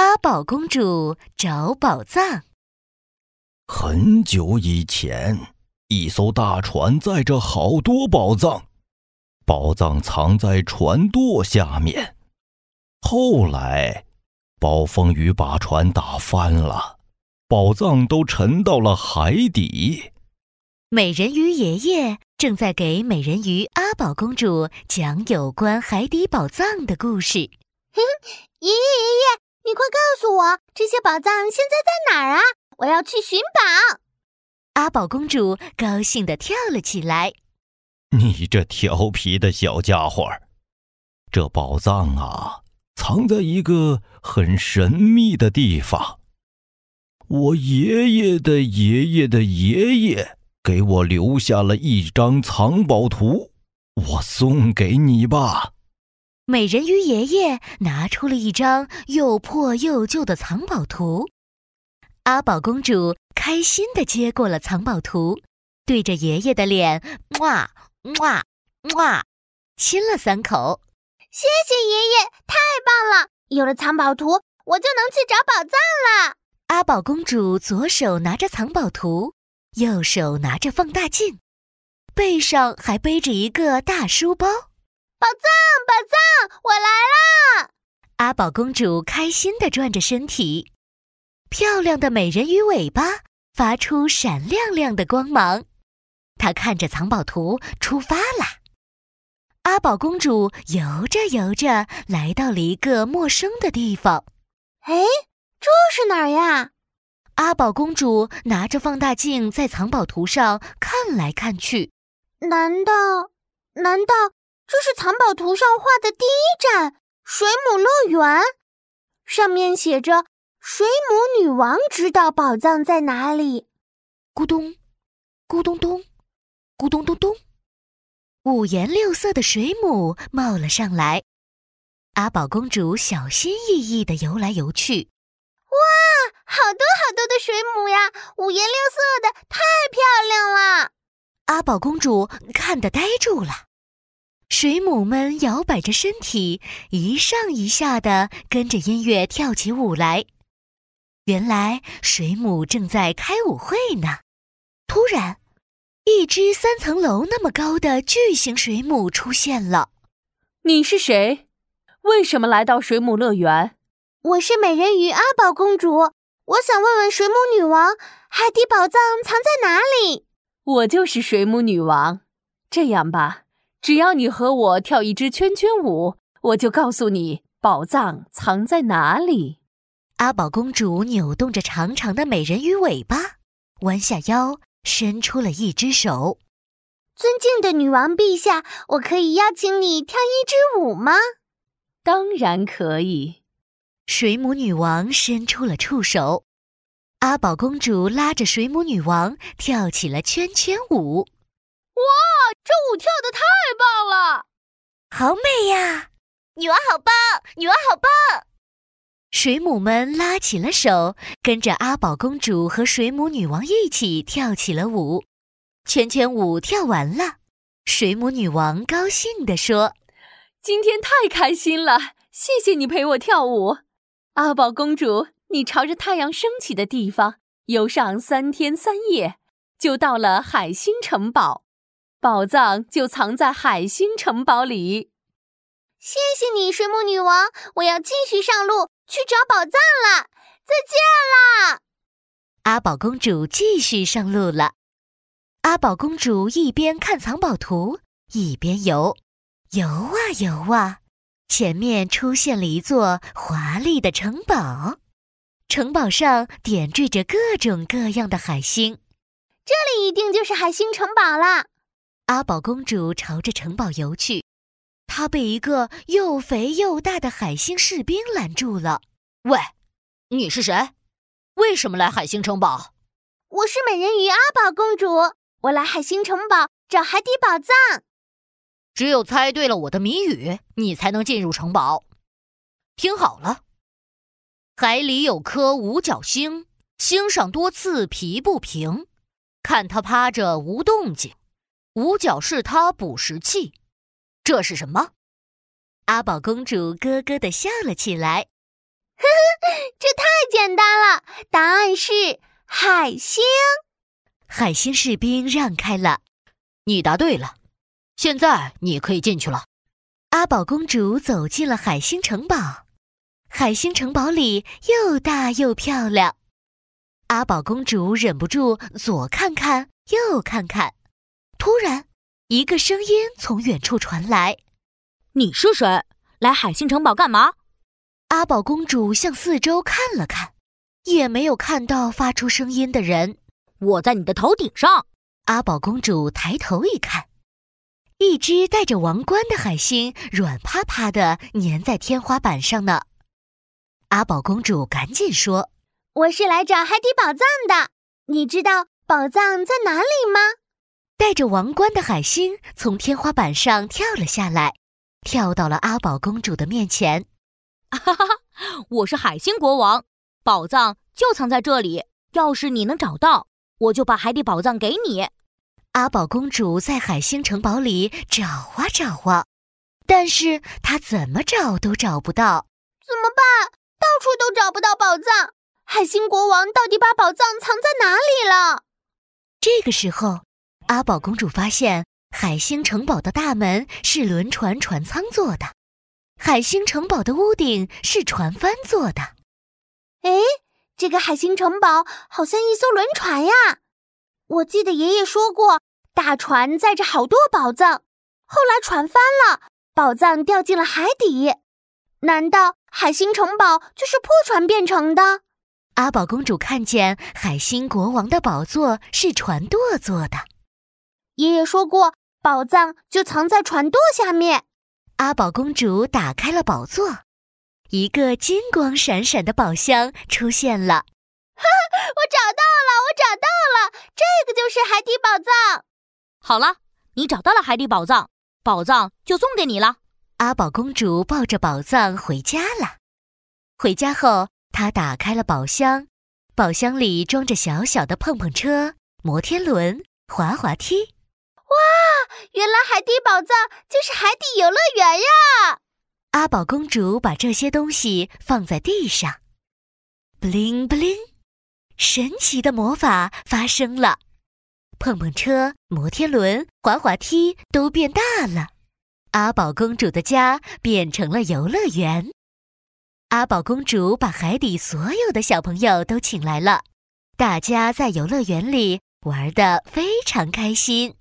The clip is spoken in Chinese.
八宝公主找宝藏。很久以前，一艘大船载着好多宝藏，宝藏藏在船舵下面。后来，暴风雨把船打翻了，宝藏都沉到了海底。美人鱼爷爷正在给美人鱼阿宝公主讲有关海底宝藏的故事。爷爷，你快告诉我，这些宝藏现在在哪儿啊？我要去寻宝。阿宝公主高兴地跳了起来。你这调皮的小家伙，这宝藏啊，藏在一个很神秘的地方。我爷爷的爷爷的爷爷给我留下了一张藏宝图，我送给你吧。美人鱼爷爷拿出了一张又破又旧的藏宝图，阿宝公主开心地接过了藏宝图，对着爷爷的脸亲了3口。谢谢爷爷，太棒了！有了藏宝图，我就能去找宝藏了。阿宝公主左手拿着藏宝图，右手拿着放大镜，背上还背着一个大书包。宝藏，我来了！阿宝公主开心地转着身体，漂亮的美人鱼尾巴发出闪亮亮的光芒。她看着藏宝图出发了。阿宝公主游着游着，来到了一个陌生的地方。哎，这是哪儿呀？阿宝公主拿着放大镜在藏宝图上看来看去。难道这是藏宝图上画的第一站水母乐园？上面写着水母女王知道宝藏在哪里。咕咚咕咚咚咕咚咚咚，五颜六色的水母冒了上来。阿宝公主小心翼翼地游来游去。哇，好多的水母呀，五颜六色的，太漂亮了！阿宝公主看得呆住了。水母们摇摆着身体，一上一下地跟着音乐跳起舞来。原来水母正在开舞会呢。突然，一只3层楼那么高的巨型水母出现了。你是谁？为什么来到水母乐园？我是美人鱼阿宝公主，我想问问水母女王，海底宝藏藏在哪里？我就是水母女王。这样吧，只要你和我跳一支圈圈舞，我就告诉你宝藏藏在哪里。阿宝公主扭动着长长的美人鱼尾巴，弯下腰，伸出了一只手。尊敬的女王陛下，我可以邀请你跳一支舞吗？当然可以。水母女王伸出了触手，阿宝公主拉着水母女王跳起了圈圈舞。哇，这舞跳得太棒了！好美呀！女王好棒，女王好棒！水母们拉起了手，跟着阿宝公主和水母女王一起跳起了舞。圈圈舞跳完了，水母女王高兴地说：今天太开心了，谢谢你陪我跳舞。阿宝公主，你朝着太阳升起的地方游上3天3夜，就到了海星城堡，宝藏就藏在海星城堡里。谢谢你，水母女王，我要继续上路去找宝藏了，再见了。阿宝公主继续上路了。阿宝公主一边看藏宝图，一边游啊游，前面出现了一座华丽的城堡，城堡上点缀着各种各样的海星。这里一定就是海星城堡了。阿宝公主朝着城堡游去，她被一个又肥又大的海星士兵拦住了。喂，你是谁？为什么来海星城堡？我是美人鱼阿宝公主，我来海星城堡找海底宝藏。只有猜对了我的谜语，你才能进入城堡。听好了，海里有颗五角星，星上多刺皮不平，看它趴着无动静，五角是它捕食器。这是什么？阿宝公主咯咯地笑了起来。答案是海星。海星士兵让开了。你答对了，现在你可以进去了。阿宝公主走进了海星城堡。海星城堡里又大又漂亮。阿宝公主忍不住左看看右看看。突然，一个声音从远处传来：“你是谁？来海星城堡干嘛？”阿宝公主向四周看了看，也没有看到发出声音的人。我在你的头顶上。阿宝公主抬头一看，一只戴着王冠的海星软趴趴地粘在天花板上呢。阿宝公主赶紧说：“我是来找海底宝藏的，你知道宝藏在哪里吗？”戴着王冠的海星从天花板上跳了下来，跳到了阿宝公主的面前。哈哈，我是海星国王，宝藏就藏在这里，要是你能找到，我就把海底宝藏给你。阿宝公主在海星城堡里找啊找啊，但是她怎么找都找不到。怎么办？到处都找不到宝藏，海星国王到底把宝藏藏在哪里了？这个时候，阿宝公主发现海星城堡的大门是轮船船舱做的，海星城堡的屋顶是船帆做的。哎，这个海星城堡好像一艘轮船呀！我记得爷爷说过，大船载着好多宝藏，后来船翻了，宝藏掉进了海底。难道海星城堡就是破船变成的？阿宝公主看见海星国王的宝座是船舵做的。爷爷说过，宝藏就藏在船舵下面。阿宝公主打开了宝座，一个金光闪闪的宝箱出现了。我找到了，我找到了，这个就是海底宝藏。好了，你找到了海底宝藏，宝藏就送给你了。阿宝公主抱着宝藏回家了。回家后，她打开了宝箱，宝箱里装着小小的碰碰车、摩天轮、滑滑梯。哇，原来海底宝藏就是海底游乐园呀！阿宝公主把这些东西放在地上， bling bling， 神奇的魔法发生了，碰碰车、摩天轮、滑滑梯都变大了，阿宝公主的家变成了游乐园。阿宝公主把海底所有的小朋友都请来了，大家在游乐园里玩得非常开心。